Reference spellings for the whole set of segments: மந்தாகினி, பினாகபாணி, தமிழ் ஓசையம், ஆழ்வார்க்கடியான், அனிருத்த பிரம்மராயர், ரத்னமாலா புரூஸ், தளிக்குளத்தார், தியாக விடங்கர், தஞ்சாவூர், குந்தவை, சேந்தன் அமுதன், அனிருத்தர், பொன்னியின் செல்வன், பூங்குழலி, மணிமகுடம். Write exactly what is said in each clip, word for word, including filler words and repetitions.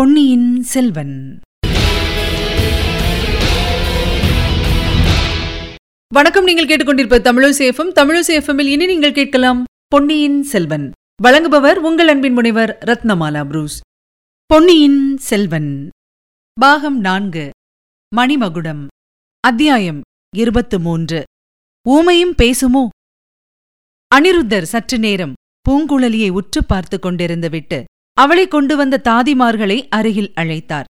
பொன்னியின் செல்வன். வணக்கம். நீங்கள் கேட்டுக்கொண்டிருப்பது தமிழ் ஓசையம். தமிழ் ஓசையமில் இனி நீங்கள் கேட்கலாம் பொன்னியின் செல்வன். வழங்குபவர் உங்கள் அன்பின் முனைவர் ரத்னமாலா புரூஸ். பொன்னியின் செல்வன் பாகம் நான்கு, மணிமகுடம், அத்தியாயம் இருபத்து மூன்று, ஊமையும் பேசுமோ. அனிருத்தர் சற்று நேரம் பூங்குழலியை உற்று பார்த்து கொண்டிருந்துவிட்டு அவளை கொண்டு வந்த தாதிமார்களை அருகில் அழைத்தார்.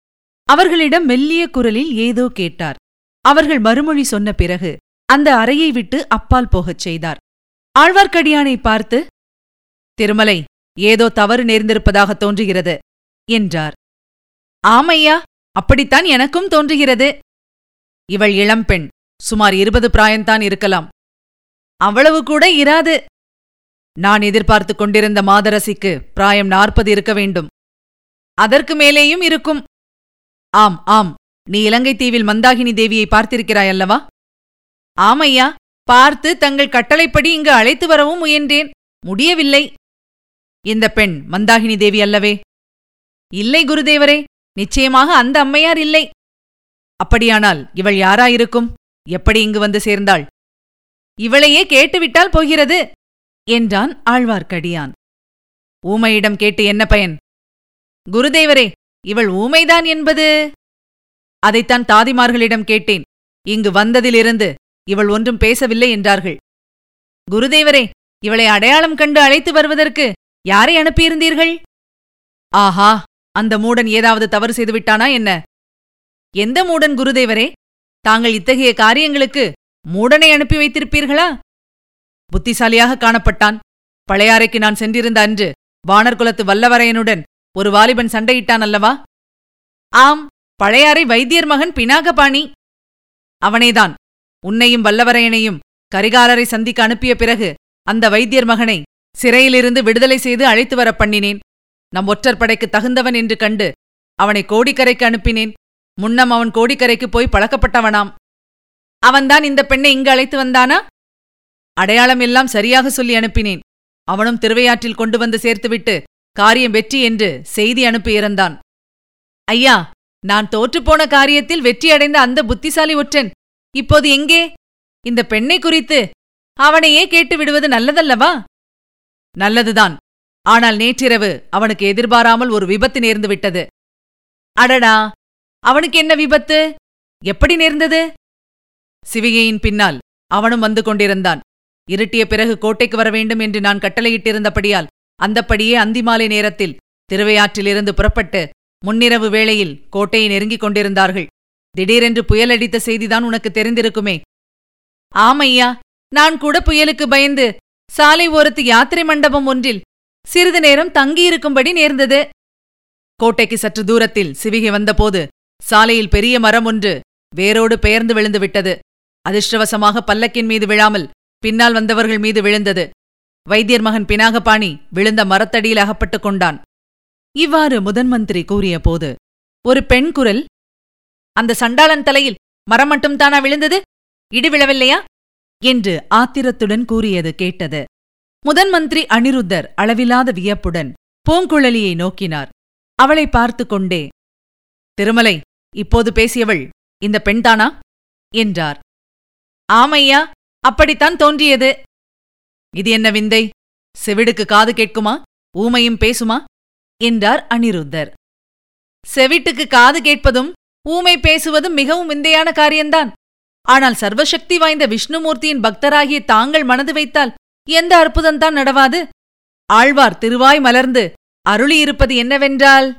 அவர்களிடம் மெல்லிய குரலில் ஏதோ கேட்டார். அவர்கள் மறுமொழி சொன்ன பிறகு அந்த அறையை விட்டு அப்பால் போகச் செய்தார். ஆழ்வார்க்கடியானை பார்த்து, திருமலை, ஏதோ தவறு நேர்ந்திருப்பதாக தோன்றுகிறது என்றார். ஆமையா, அப்படித்தான் எனக்கும் தோன்றுகிறது. இவள் இளம்பெண், சுமார் இருபது பிராயந்தான் இருக்கலாம். அவ்வளவு கூட இராது. நான் எதிர்பார்த்து கொண்டிருந்த மாதரசிக்கு பிராயம் நாற்பது இருக்க வேண்டும். அதற்கு மேலேயும் இருக்கும். ஆம் ஆம், நீ இலங்கை தீவில் மந்தாகினி தேவியை பார்த்திருக்கிறாயல்லவா? ஆமையா, பார்த்து தங்கள் கட்டளைப்படி இங்கு அழைத்து வரவும் முயன்றேன், முடியவில்லை. இந்த பெண் மந்தாகினி தேவி அல்லவே? இல்லை குருதேவரே, நிச்சயமாக அந்த அம்மையார் இல்லை. அப்படியானால் இவள் யாராயிருக்கும்? எப்படி இங்கு வந்து சேர்ந்தாள்? இவளையே கேட்டுவிட்டால் போகிறது என்றான் ஆழ்வார்க்கடியான். ஊமையிடம் கேட்டு என்ன பயன்? குருதேவரே, இவள் ஊமைதான் என்பது அதைத்தான் தாதிமார்களிடம் கேட்டேன். இங்கு வந்ததிலிருந்து இவள் ஒன்றும் பேசவில்லை என்றார்கள். குருதேவரே, இவளை அடையாளம் கண்டு அழைத்து வருவதற்கு யாரை அனுப்பியிருந்தீர்கள்? ஆஹா, அந்த மூடன் ஏதாவது தவறு செய்துவிட்டானா என்ன? எந்த மூடன் குருதேவரே? தாங்கள் இத்தகைய காரியங்களுக்கு மூடனை அனுப்பி வைத்திருப்பீர்களா? புத்திசாலியாக காணப்பட்டான். பழையாறைக்கு நான் சென்றிருந்த அன்று வானர்குலத்து வல்லவரையனுடன் ஒரு வாலிபன் சண்டையிட்டான் அல்லவா? ஆம், பழையாறை வைத்தியர் மகன் பினாகபாணி. அவனேதான் உன்னையும் வல்லவரையனையும் கரிகாலரை சந்திக்க அனுப்பிய பிறகு அந்த வைத்தியர் மகனை சிறையிலிருந்து விடுதலை செய்து அழைத்து வர பண்ணினேன். நம் ஒற்றர் படைக்கு தகுந்தவன் என்று கண்டு அவனை கோடிக்கரைக்கு அனுப்பினேன். முன்னம் அவன் கோடிக்கரைக்கு போய் பழக்கப்பட்டவனாம். அவன்தான் இந்த பெண்ணை இங்கு அழைத்து வந்தானா? அடையாளம் எல்லாம் சரியாக சொல்லி அனுப்பினேன். அவனும் திருவையாற்றில் கொண்டு வந்து சேர்த்துவிட்டு காரியம் வெற்றி என்று செய்தி அனுப்பியிருந்தான். ஐயா, நான் தோற்றுப்போன காரியத்தில் வெற்றியடைந்த அந்த புத்திசாலி ஒற்றன் இப்போது எங்கே? இந்த பெண்ணை குறித்து அவனையே கேட்டுவிடுவது நல்லதல்லவா? நல்லதுதான். ஆனால் நேற்றிரவு அவனுக்கு எதிர்பாராமல் ஒரு விபத்து நேர்ந்து விட்டது. அடடா, அவனுக்கு என்ன விபத்து? எப்படி நேர்ந்தது? சிவிகையின் பின்னால் அவனும் வந்து கொண்டிருந்தான். இருட்டிய பிறகு கோட்டைக்கு வர வேண்டும் என்று நான் கட்டளையிட்டிருந்தபடியால் அந்தப்படியே அந்திமாலை நேரத்தில் திருவையாற்றிலிருந்து புறப்பட்டு முன்னிரவு வேளையில் கோட்டையை நெருங்கிக் கொண்டிருந்தார்கள். திடீரென்று புயலடித்த செய்திதான் உனக்கு தெரிந்திருக்குமே. ஆமையா, நான் கூட புயலுக்கு பயந்து சாலை ஓரத்து யாத்திரை மண்டபம் ஒன்றில் சிறிது நேரம் தங்கியிருக்கும்படி நேர்ந்தது. கோட்டைக்கு சற்று தூரத்தில் சிவிகை வந்தபோது சாலையில் பெரிய மரம் ஒன்று வேரோடு பெயர்ந்து விழுந்து விட்டது. அதிர்ஷ்டவசமாக பல்லக்கின் மீது விழாமல் பின்னால் வந்தவர்கள் மீது விழுந்தது. வைத்தியர் மகன் பினாகபாணி விழுந்த மரத்தடியில் அகப்பட்டுக் கொண்டான். இவ்வாறு முதன் மந்திரி கூறிய போது ஒரு பெண் குரல், அந்த சண்டாளன் தலையில் மரம் மட்டும்தானா விழுந்தது, இடி விழவில்லையா என்று ஆத்திரத்துடன் கூறியது கேட்டது. முதன் மந்திரி அனிருத்தர் அளவிலாத வியப்புடன் பூங்குழலியை நோக்கினார். அவளை பார்த்து கொண்டே, திருமலை, இப்போது பேசியவள் இந்த பெண்தானா என்றார். ஆமையா, அப்படித்தான் தோன்றியது. இது என்ன விந்தை? செவிடுக்கு காது கேட்குமா? ஊமையும் பேசுமா என்றார் அனிருத்தர். செவிட்டுக்கு காது கேட்பதும் ஊமை பேசுவதும் மிகவும் விந்தையான காரியம்தான். ஆனால் சர்வசக்தி வாய்ந்த விஷ்ணுமூர்த்தியின் பக்தராகிய தாங்கள் மனது வைத்தால் எந்த அற்புதம்தான் நடவாது? ஆழ்வார் திருவாய் மலர்ந்து அருளியிருப்பது என்னவென்றால்.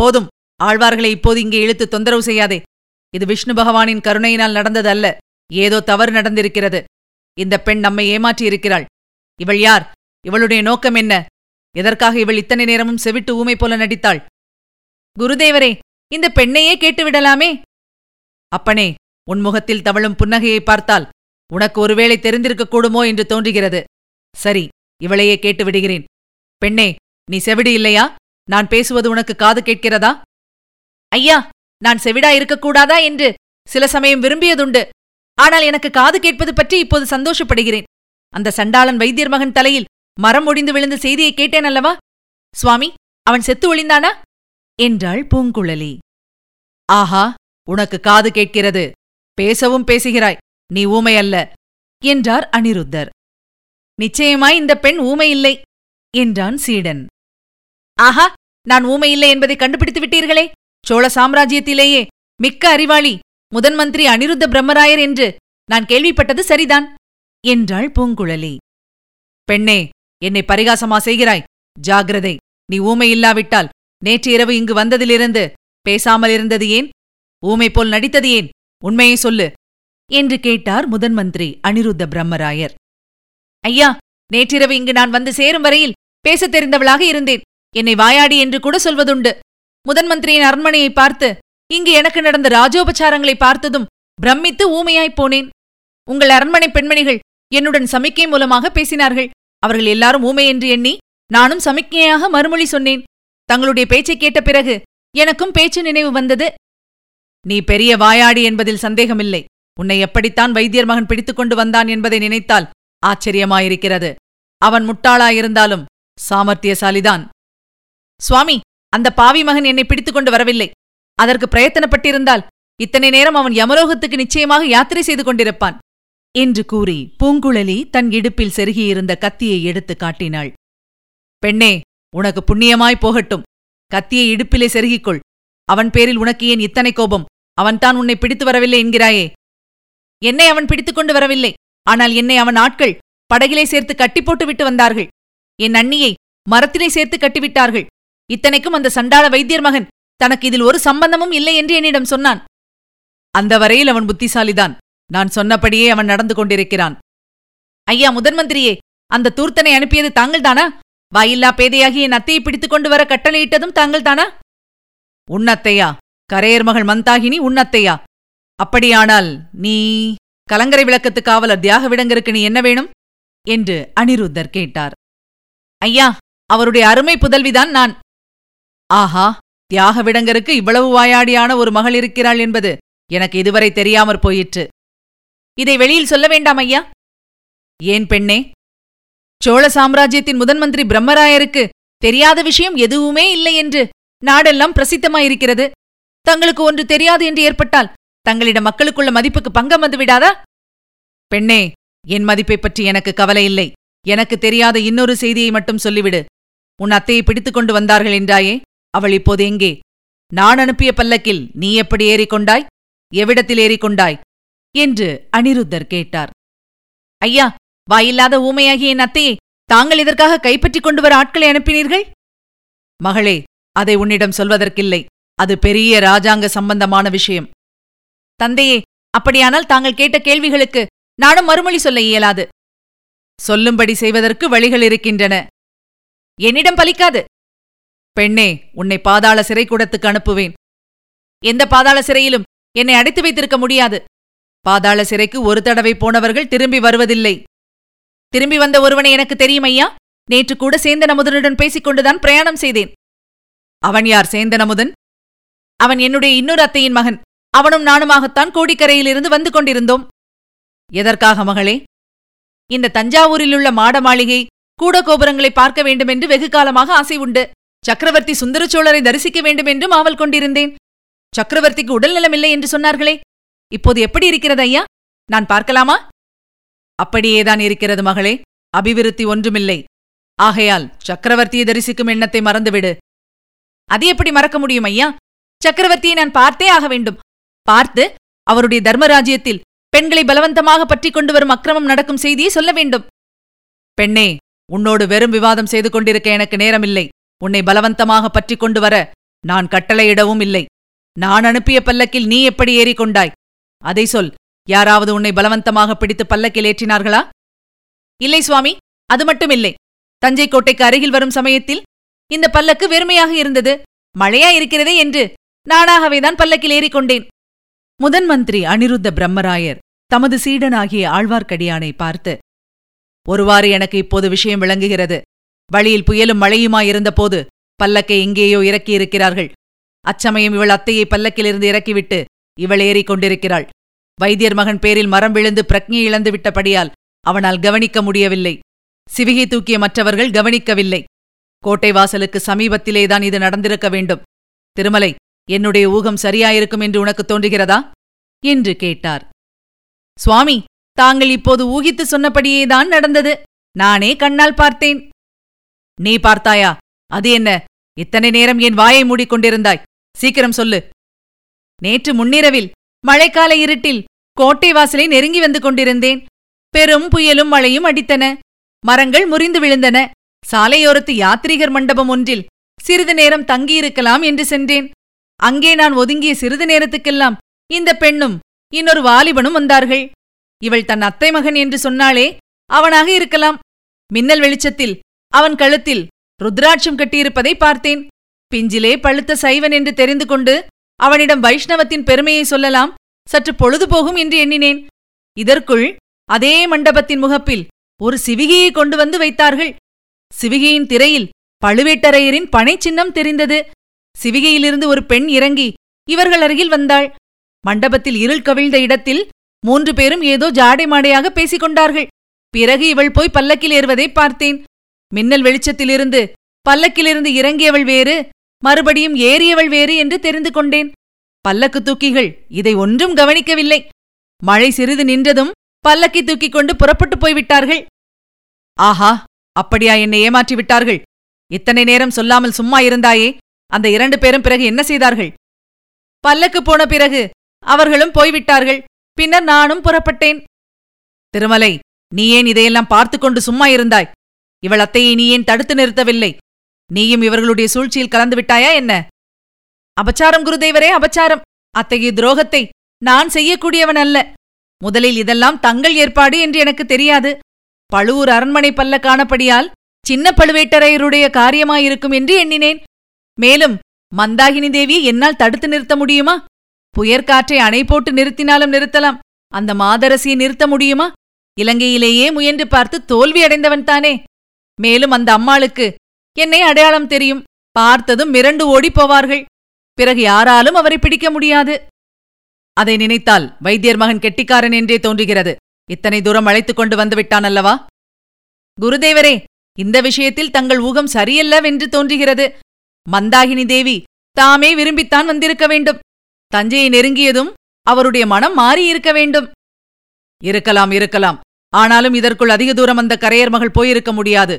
போதும், ஆழ்வார்களை இப்போது இங்கே இழுத்து தொந்தரவு செய்யாதே. இது விஷ்ணு பகவானின் கருணையினால் நடந்தது அல்ல. ஏதோ தவறு நடந்திருக்கிறது. இந்த பெண் நம்மை ஏமாற்றியிருக்கிறாள். இவள் யார்? இவளுடைய நோக்கம் என்ன? எதற்காக இவள் இத்தனை நேரமும் செவிட்டு ஊமை போல நடித்தாள்? குருதேவரே, இந்த பெண்ணையே கேட்டுவிடலாமே. அப்பனே, உன் முகத்தில் தவழும் புன்னகையை பார்த்தால் உனக்கு ஒருவேளை தெரிந்திருக்கக்கூடுமோ என்று தோன்றுகிறது. சரி, இவளையே கேட்டுவிடுகிறேன். பெண்ணே, நீ செவிடு இல்லையா? நான் பேசுவது உனக்கு காது கேட்கிறதா? ஐயா, நான் செவிடா இருக்கக்கூடாதா என்று சில சமயம் விரும்பியதுண்டு. ஆனால் எனக்கு காது கேட்பது பற்றி இப்போது சந்தோஷப்படுகிறேன். அந்த சண்டாளன் வைத்தியர் மகன் தலையில் மரம் ஒடிந்து விழுந்த செய்தியை கேட்டேன் அல்லவா? சுவாமி, அவன் செத்து ஒளிந்தானா என்றாள் பூங்குழலி. ஆஹா, உனக்கு காது கேட்கிறது, பேசவும் பேசுகிறாய், நீ ஊமையல்ல என்றார் அனிருத்தர். நிச்சயமாய் இந்த பெண் ஊமையில்லை என்றான் சீடன். ஆஹா, நான் ஊமையில்லை என்பதை கண்டுபிடித்து விட்டீர்களே. சோழ சாம்ராஜ்யத்திலேயே மிக்க அறிவாளி முதன் மந்திரி அனிருத்த பிரம்மராயர் என்று நான் கேள்விப்பட்டது சரிதான் என்றாள் பூங்குழலி. பெண்ணே, என்னை பரிகாசமா செய்கிறாய்? ஜாகிரதை, நீ ஊமையில்லாவிட்டால் நேற்று இரவு இங்கு வந்ததிலிருந்து பேசாமலிருந்தது ஏன்? ஊமை போல் நடித்தது ஏன்? உண்மையை சொல்லு என்று கேட்டார் முதன் மந்திரி அனிருத்த பிரம்மராயர். ஐயா, நேற்றிரவு இங்கு நான் வந்து சேரும் வரையில் பேசத் தெரிந்தவளாக இருந்தேன். என்னை வாயாடி என்று கூட சொல்வதுண்டு. முதன் மந்திரியின் அரண்மனையை பார்த்து இங்கு எனக்கு நடந்த ராஜோபச்சாரங்களை பார்த்ததும் பிரமித்து ஊமையாய்ப் போனேன். உங்கள் அரண்மனை பெண்மணிகள் என்னுடன் சமிக்கை மூலமாக பேசினார்கள். அவர்கள் எல்லாரும் ஊமை என்று எண்ணி நானும் சமிக்கையாக மறுமொழி சொன்னேன். தங்களுடைய பேச்சை கேட்ட பிறகு எனக்கும் பேச்சு நினைவு வந்தது. நீ பெரிய வாயாடி என்பதில் சந்தேகமில்லை. உன்னை எப்படித்தான் வைத்தியர் மகன் பிடித்துக்கொண்டு வந்தான் என்பதை நினைத்தால் ஆச்சரியமாயிருக்கிறது. அவன் முட்டாளாயிருந்தாலும் சாமர்த்தியசாலிதான். சுவாமி, அந்த பாவி மகன் என்னை பிடித்துக்கொண்டு வரவில்லை. அதற்கு பிரயத்தனப்பட்டிருந்தால் இத்தனை நேரம் அவன் யமலோகத்துக்கு நிச்சயமாக யாத்திரை செய்து கொண்டிருப்பான் என்று கூறி பூங்குழலி தன் இடுப்பில் செருகியிருந்த கத்தியை எடுத்து காட்டினாள். பெண்ணே, உனக்கு புண்ணியமாய் போகட்டும். கத்தியை இடுப்பிலே செருகிக்கொள். அவன் பேரில் உனக்கு ஏன் இத்தனை கோபம்? அவன்தான் உன்னை பிடித்து வரவில்லை என்கிறாயே. என்னை அவன் பிடித்துக்கொண்டு வரவில்லை. ஆனால் என்னை அவன் ஆட்கள் படகிலே சேர்த்து கட்டி போட்டுவிட்டு வந்தார்கள். என் அண்ணியை மரத்திலே சேர்த்து கட்டிவிட்டார்கள். இத்தனைக்கும் அந்த சண்டாள வைத்தியர் மகன் தனக்கு இதில் ஒரு சம்பந்தமும் இல்லை என்று என்னிடம் சொன்னான். அந்த வரையில் அவன் புத்திசாலிதான். நான் சொன்னபடியே அவன் நடந்து கொண்டிருக்கிறான். ஐயா முதன்மந்திரியே, அந்த தூர்த்தனை அனுப்பியது தாங்கள்தானா? வாயில்லா பேதையாகி என் அத்தையை பிடித்துக்கொண்டு வர கட்டளையிட்டதும் தாங்கள்தானா? உன்னத்தையா? கரையர் மகள் மந்தாகினி உன்னத்தையா? அப்படியானால் நீ கலங்கரை விளக்கத்து காவலர் தியாக விடங்கருக்கு நீ என்ன வேணும் என்று அனிருத்தர் கேட்டார். ஐயா, அவருடைய அருமை புதல்விதான் நான். ஆஹா, தியாக விடங்கருக்கு இவ்வளவு வாயாடியான ஒரு மகள் இருக்கிறாள் என்பது எனக்கு இதுவரை தெரியாமற் போயிற்று. இதை வெளியில் சொல்ல வேண்டாம் ஐயா. ஏன் பெண்ணே? சோழ சாம்ராஜ்யத்தின் முதன் மந்திரி பிரம்மராயருக்கு தெரியாத விஷயம் எதுவுமே இல்லை என்று நாடெல்லாம் பிரசித்தமாயிருக்கிறது. தங்களுக்கு ஒன்று தெரியாது என்று ஏற்பட்டால் தங்களிடம் மக்களுக்குள்ள மதிப்புக்கு பங்கம் வந்து விடாதா? பெண்ணே, என் மதிப்பை பற்றி எனக்கு கவலை இல்லை. எனக்கு தெரியாத இன்னொரு செய்தியை மட்டும் சொல்லிவிடு. உன் அத்தையை பிடித்துக்கொண்டு வந்தார்கள் என்றாயே, அவள் இப்போது எங்கே? நான் அனுப்பிய பல்லக்கில் நீ எப்படி ஏறிக்கொண்டாய்? எவ்விடத்தில் ஏறிக்கொண்டாய் என்று அனிருத்தர் கேட்டார். ஐயா, வாயில்லாத ஊமையாகிய என் அத்தையை தாங்கள் இதற்காக கைப்பற்றிக் கொண்டு வர ஆட்களை அனுப்பினீர்கள். மகளே, அதை உன்னிடம் சொல்வதற்கில்லை. அது பெரிய ராஜாங்க சம்பந்தமான விஷயம். தந்தையே, அப்படியானால் தாங்கள் கேட்ட கேள்விகளுக்கு நானும் மறுமொழி சொல்ல இயலாது. சொல்லும்படி செய்வதற்கு வழிகள் இருக்கின்றன. என்னிடம் பலிக்காது. பெண்ணே, உன்னை பாதாள சிறைக்கூடத்துக்கு அனுப்புவேன். எந்த பாதாள சிறையிலும் என்னை அடைத்து வைத்திருக்க முடியாது. பாதாள சிறைக்கு ஒரு தடவை போனவர்கள் திரும்பி வருவதில்லை. திரும்பி வந்த ஒருவனை எனக்கு தெரியும் ஐயா. நேற்று கூட சேந்தன் அமுதனுடன் பேசிக்கொண்டுதான் பிரயாணம் செய்தேன். அவன் யார்? சேந்தன் அமுதன்? அவன் என்னுடைய இன்னொரு அத்தையின் மகன். அவனும் நானுமாகத்தான் கோடிக்கரையிலிருந்து வந்து கொண்டிருந்தோம். எதற்காக மகளே? இந்த தஞ்சாவூரிலுள்ள மாட மாளிகை கூட கோபுரங்களை பார்க்க வேண்டுமென்று வெகு காலமாக ஆசை உண்டு. சக்கரவர்த்தி சுந்தரச்சோழரை தரிசிக்க வேண்டுமென்றும் ஆவல் கொண்டிருந்தேன். சக்கரவர்த்திக்கு உடல்நலம் இல்லை என்று சொன்னார்களே, இப்போது எப்படி இருக்கிறது ஐயா? நான் பார்க்கலாமா? அப்படியேதான் இருக்கிறது மகளே. அபிவிருத்தி ஒன்றுமில்லை. ஆகையால் சக்கரவர்த்தியை தரிசிக்கும் எண்ணத்தை மறந்துவிடு. அது எப்படி மறக்க முடியும் ஐயா? சக்கரவர்த்தியை நான் பார்த்தே ஆக வேண்டும். பார்த்து அவருடைய தர்மராஜ்யத்தில் பெண்களை பலவந்தமாக பற்றிக் கொண்டு வரும் அக்கிரமம் நடக்கும் செய்தியை சொல்ல வேண்டும். பெண்ணே, உன்னோடு வெறும் விவாதம் செய்து கொண்டிருக்க எனக்கு நேரமில்லை. உன்னை பலவந்தமாக பற்றிக் கொண்டு வர நான் கட்டளையிடவும் இல்லை. நான் அனுப்பிய பல்லக்கில் நீ எப்படி ஏறிக்கொண்டாய்? அதை சொல். யாராவது உன்னை பலவந்தமாக பிடித்து பல்லக்கில் ஏற்றினார்களா? இல்லை சுவாமி, அது மட்டும் இல்லை. தஞ்சை கோட்டைக்கு அருகில் வரும் சமயத்தில் இந்த பல்லக்கு வெறுமையாக இருந்தது. மழையா இருக்கிறதே என்று நானாகவேதான் பல்லக்கில் ஏறிக்கொண்டேன். முதன் மந்திரி அனிருத்த பிரம்மராயர் தமது சீடனாகிய ஆழ்வார்க்கடியானை பார்த்து, ஒருவாறு எனக்கு இப்போது விஷயம் விளங்குகிறது. வழியில் புயலும் மழையுமாயிருந்தபோது பல்லக்கை எங்கேயோ இறக்கியிருக்கிறார்கள். அச்சமயம் இவள் அத்தையை பல்லக்கிலிருந்து இறக்கிவிட்டு இவள் ஏறிக்கொண்டிருக்கிறாள். வைத்தியர் மகன் பேரில் மரம் விழுந்து பிரக்ஞை இழந்து விட்டபடியால் அவனால் கவனிக்க முடியவில்லை. சிவிகை தூக்கிய மற்றவர்கள் கவனிக்கவில்லை. கோட்டை வாசலுக்கு சமீபத்திலேதான் இது நடந்திருக்க வேண்டும். திருமலை, என்னுடைய ஊகம் சரியாயிருக்கும் என்று உனக்கு தோன்றுகிறதா என்று கேட்டார். சுவாமி, தாங்கள் இப்போது ஊகித்து சொன்னபடியேதான் நடந்தது. நானே கண்ணால் பார்த்தேன். நீ பார்த்தாயா? அது என்ன? இத்தனை நேரம் என் வாயை மூடிக்கொண்டிருந்தாய். சீக்கிரம் சொல்லு. நேற்று முன்னிரவில் மழைக்கால இருட்டில் கோட்டை வாசலை நெருங்கி வந்து கொண்டிருந்தேன். பெரும் புயலும் மழையும் அடித்தன. மரங்கள் முறிந்து விழுந்தன. சாலையோரத்து யாத்ரீகர் மண்டபம் ஒன்றில் சிறிது நேரம் தங்கியிருக்கலாம் என்று சென்றேன். அங்கே நான் ஒதுங்கிய சிறிது நேரத்துக்கெல்லாம் இந்த பெண்ணும் இன்னொரு வாலிபனும் வந்தார்கள். இவள் தன் அத்தை மகன் என்று சொன்னாலே அவனாக இருக்கலாம். மின்னல் வெளிச்சத்தில் அவன் கழுத்தில் ருத்ராட்சம் கட்டியிருப்பதை பார்த்தேன். பிஞ்சிலே பழுத்த சைவன் என்று தெரிந்து கொண்டு அவனிடம் வைஷ்ணவத்தின் பெருமையை சொல்லலாம், சற்று பொழுதுபோகும் என்று எண்ணினேன். இதற்குள் அதே மண்டபத்தின் முகப்பில் ஒரு சிவிகையை கொண்டு வந்து வைத்தார்கள். சிவிகையின் திரையில் பழுவேட்டரையரின் பனை சின்னம் தெரிந்தது. சிவிகையிலிருந்து ஒரு பெண் இறங்கி இவர்கள் அருகில் வந்தாள். மண்டபத்தில் இருள் கவிழ்ந்த இடத்தில் மூன்று பேரும் ஏதோ ஜாடை மாடையாக பேசிக் கொண்டார்கள். பிறகு இவள் போய் பல்லக்கில் ஏறுவதை பார்த்தேன். மின்னல் வெளிச்சத்திலிருந்து பல்லக்கிலிருந்து இறங்கியவள் வேறு, மறுபடியும் ஏறியவள் வேறு என்று தெரிந்து கொண்டேன். பல்லக்கு தூக்கிகள் இதை ஒன்றும் கவனிக்கவில்லை. மழை சிறிது நின்றதும் பல்லக்கை தூக்கிக் கொண்டு புறப்பட்டு போய்விட்டார்கள். ஆஹா, அப்படியா என்னை ஏமாற்றி விட்டார்கள்? இத்தனை நேரம் சொல்லாமல் சும்மா இருந்தாயே. அந்த இரண்டு பேரும் பிறகு என்ன செய்தார்கள்? பல்லக்கு போன பிறகு அவர்களும் போய்விட்டார்கள். பின்னர் நானும் புறப்பட்டேன். திருமலை, நீ ஏன் இதையெல்லாம் பார்த்து கொண்டு சும்மா இருந்தாய்? இவள் அத்தையை நீ ஏன் தடுத்து நிறுத்தவில்லை? நீயும் இவர்களுடைய சூழ்ச்சியில் கலந்து விட்டாயா என்ன? அபச்சாரம் குருதேவரே, அபச்சாரம்! அத்தகைய துரோகத்தை நான் செய்யக்கூடியவன் அல்ல. முதலில் இதெல்லாம் தங்கள் ஏற்பாடு என்று எனக்கு தெரியாது. பழுவூர் அரண்மனை பல்ல காணப்படியால் சின்ன பழுவேட்டரையருடைய காரியமாயிருக்கும் என்று எண்ணினேன். மேலும் மந்தாகினி தேவியை என்னால் தடுத்து நிறுத்த முடியுமா? புயற்காற்றை அணை போட்டு நிறுத்தினாலும் நிறுத்தலாம். அந்த மாதரசியை நிறுத்த முடியுமா? இலங்கையிலேயே முயன்று பார்த்து தோல்வி அடைந்தவன்தானே. மேலும் அந்த அம்மாளுக்கு என்னை அடையாளம் தெரியும். பார்த்ததும் மிரண்டு ஓடிப்போவார்கள். பிறகு யாராலும் அவரை பிடிக்க முடியாது. அதை நினைத்தால் வைத்தியர் மகன் கெட்டிக்காரன் என்றே தோன்றுகிறது. இத்தனை தூரம் அழைத்துக் கொண்டு வந்துவிட்டான் அல்லவா? குருதேவரே, இந்த விஷயத்தில் தங்கள் ஊகம் சரியல்லவென்று தோன்றுகிறது. மந்தாகினி தேவி தாமே விரும்பித்தான் வந்திருக்க வேண்டும். தஞ்சையை நெருங்கியதும் அவருடைய மனம் மாறியிருக்க வேண்டும். இருக்கலாம், இருக்கலாம். ஆனாலும் இதற்குள் அதிக தூரம் அந்த கரையர் மகள் போயிருக்க முடியாது.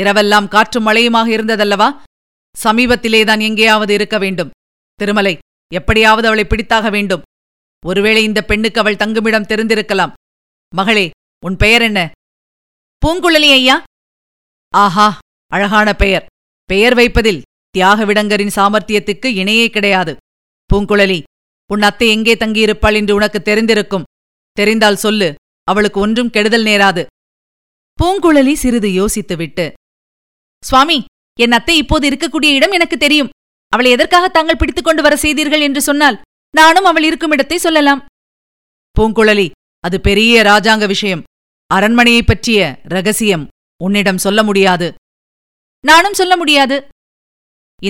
இரவெல்லாம் காற்றும் மழையுமாக இருந்ததல்லவா? சமீபத்திலேதான் எங்கேயாவது இருக்க வேண்டும். திருமலை, எப்படியாவது அவளை பிடித்தாக வேண்டும். ஒருவேளை இந்த பெண்ணுக்கு அவள் தங்குமிடம் தெரிந்திருக்கலாம். மகளே, உன் பெயர் என்ன? பூங்குழலி ஐயா. ஆஹா, அழகான பெயர். பெயர் வைப்பதில் தியாகவிடங்கரின் சாமர்த்தியத்துக்கு இணையே கிடையாது. பூங்குழலி, உன் அத்தை எங்கே தங்கியிருப்பாள் என்று உனக்கு தெரிந்திருக்கும். தெரிந்தால் சொல்லு. அவளுக்கு ஒன்றும் கெடுதல் நேராது. பூங்குழலி சிறிது யோசித்துவிட்டு, சுவாமி, என் அத்தை இப்போது இருக்கக்கூடிய இடம் எனக்கு தெரியும். அவளை எதற்காக தாங்கள் பிடித்துக் கொண்டு வர செய்தீர்கள் என்று சொன்னால் நானும் அவள் இருக்கும் இடத்தை சொல்லலாம். பூங்குழலி, அது பெரிய ராஜாங்க விஷயம். அரண்மனையைப் பற்றிய ரகசியம் உன்னிடம் சொல்ல முடியாது. நானும் சொல்ல முடியாது.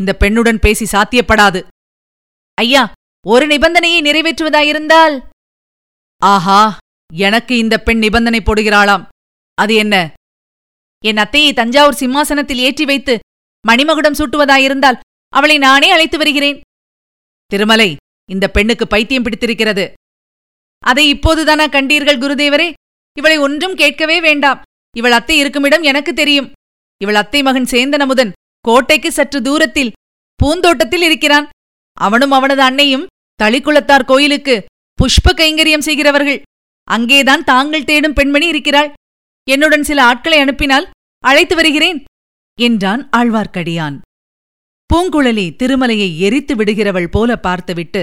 இந்த பெண்ணுடன் பேசி சாத்தியப்படாது. ஐயா, ஒரு நிபந்தனையை நிறைவேற்றுவதாயிருந்தால். ஆஹா, எனக்கு இந்த பெண் நிபந்தனை போடுகிறாளாம். அது என்ன? என் அத்தையை தஞ்சாவூர் சிம்மாசனத்தில் ஏற்றி வைத்து மணிமகுடம் சூட்டுவதாயிருந்தால் அவளை நானே அழைத்து வருகிறேன். திருமலை, இந்த பெண்ணுக்கு பைத்தியம் பிடித்திருக்கிறது. அதை இப்போதுதானா கண்டீர்கள் குருதேவரே? இவளை ஒன்றும் கேட்கவே வேண்டாம். இவள் அத்தை இருக்குமிடம் எனக்கு தெரியும். இவள் அத்தை மகன் சேந்தன் அமுதன் கோட்டைக்கு சற்று தூரத்தில் பூந்தோட்டத்தில் இருக்கிறான். அவனும் அவனது அன்னையும் தளிக்குளத்தார் கோயிலுக்கு புஷ்ப கைங்கரியம் செய்கிறவர்கள். அங்கேதான் தாங்கள் தேடும் பெண்மணி இருக்கிறாள். என்னுடன் சில ஆட்களை அனுப்பினால் அழைத்து வருகிறேன் என்றான் ஆழ்வார்க்கடியான். பூங்குழலி திருமலையை எரித்து விடுகிறவள் போல பார்த்துவிட்டு,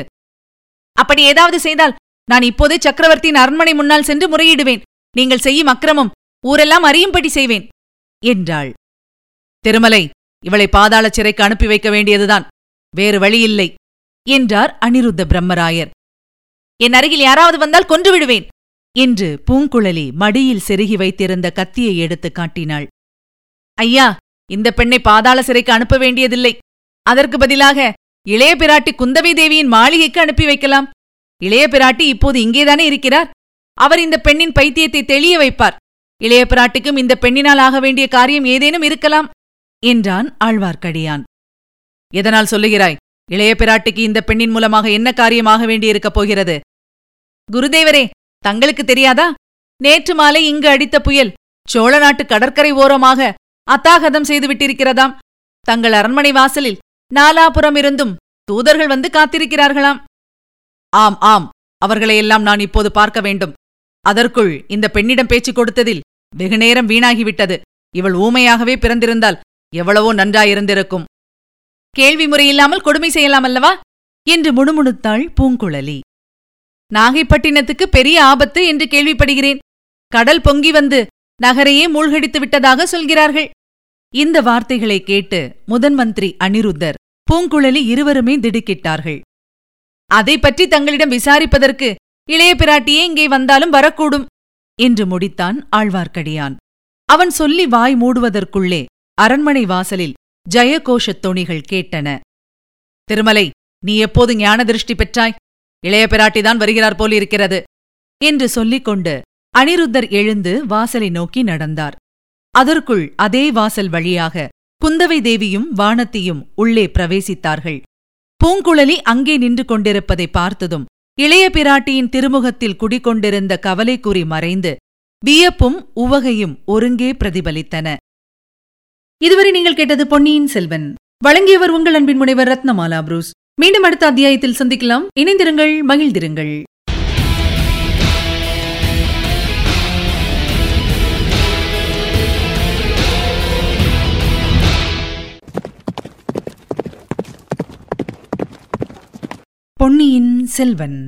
அப்படி ஏதாவது செய்தால் நான் இப்போதே சக்கரவர்த்தியின் அரண்மனை முன்னால் சென்று முறையிடுவேன். நீங்கள் செய்யும் அக்கிரமம் ஊரெல்லாம் அறியும்படி செய்வேன் என்றாள். திருமலை, இவளை பாதாள சிறைக்கு அனுப்பி வைக்க வேண்டியதுதான். வேறு வழியில்லை என்றார் அனிருத்த பிரம்மராயர். என் அருகில் யாராவது வந்தால் கொன்று விடுவேன் என்று பூங்குழலி மடியில் செருகி வைத்திருந்த கத்தியை எடுத்து காட்டினாள். ஐயா, இந்த பெண்ணை பாதாள சிறைக்கு அனுப்ப வேண்டியதில்லை. அதற்கு பதிலாக இளைய பிராட்டி குந்தவை தேவியின் மாளிகைக்கு அனுப்பி வைக்கலாம். இளைய பிராட்டி இப்போது இங்கேதானே இருக்கிறார். அவர் இந்த பெண்ணின் பைத்தியத்தை தெளிய வைப்பார். இளைய பிராட்டிக்கும் இந்த பெண்ணினால் ஆக வேண்டிய காரியம் ஏதேனும் இருக்கலாம் என்றான் ஆழ்வார்க்கடியான். எதனால் சொல்லுகிறாய்? இளைய பிராட்டிக்கு இந்த பெண்ணின் மூலமாக என்ன காரியமாக வேண்டியிருக்கப் போகிறது? குருதேவரே, தங்களுக்கு தெரியாதா? நேற்று மாலை இங்கு அடித்த புயல் சோழ நாட்டு கடற்கரை ஓரமாக அத்தாகதம் செய்துவிட்டிருக்கிறதாம். தங்கள் அரண்மனை வாசலில் நாலாபுறமிருந்தும் தூதர்கள் வந்து காத்திருக்கிறார்களாம். ஆம் ஆம், அவர்களையெல்லாம் நான் இப்போது பார்க்க வேண்டும். அதற்குள் இந்த பெண்ணிடம் பேச்சு கொடுத்ததில் வெகுநேரம் வீணாகிவிட்டது. இவள் ஊமையாகவே பிறந்திருந்தால் எவ்வளவோ நன்றாயிருந்திருக்கும். கேள்வி முறையில்லாமல் கொடுமை செய்யலாம் அல்லவா என்று முணுமுணுத்தாள் பூங்குழலி. நாகைப்பட்டினத்துக்கு பெரிய ஆபத்து என்று கேள்விப்படுகிறேன். கடல் பொங்கி வந்து நகரையே மூழ்கடித்து விட்டதாக சொல்கிறார்கள். இந்த வார்த்தைகளை கேட்டு முதன் மந்திரி அனிருத்தர் பூங்குழலி இருவருமே திடுக்கிட்டார்கள். அதை பற்றி தங்களிடம் விசாரிப்பதற்கு இளைய பிராட்டியே இங்கே வந்தாலும் வரக்கூடும் என்று முடித்தான் ஆழ்வார்க்கடியான். அவன் சொல்லி வாய் மூடுவதற்குள்ளே அரண்மனை வாசலில் ஜெயகோஷத் தொனிகள் கேட்டன. திருமலை, நீ எப்போது ஞான திருஷ்டி பெற்றாய்? இளைய பிராட்டிதான் வருகிறார் போலிருக்கிறது என்று சொல்லிக் கொண்டு அனிருத்தர் எழுந்து வாசலை நோக்கி நடந்தார். அதற்குள் அதே வாசல் வழியாக குந்தவை தேவியும் வானத்தியும் உள்ளே பிரவேசித்தார்கள். பூங்குழலி அங்கே நின்று கொண்டிருப்பதை பார்த்ததும் இளைய பிராட்டியின் திருமுகத்தில் குடிகொண்டிருந்த கவலைக்குறி மறைந்து வியப்பும் உவகையும் ஒருங்கே பிரதிபலித்தன. இதுவரை நீங்கள் கேட்டது பொன்னியின் செல்வன். வழங்கியவர் உங்கள் அன்பின் முனைவர் ரத்னமாலா புரூஸ். மீண்டும் அடுத்த அத்தியாயத்தில் சந்திக்கலாம். இணைந்திருங்கள், மகிழ்ந்திருங்கள். பொன்னியின் செல்வன்.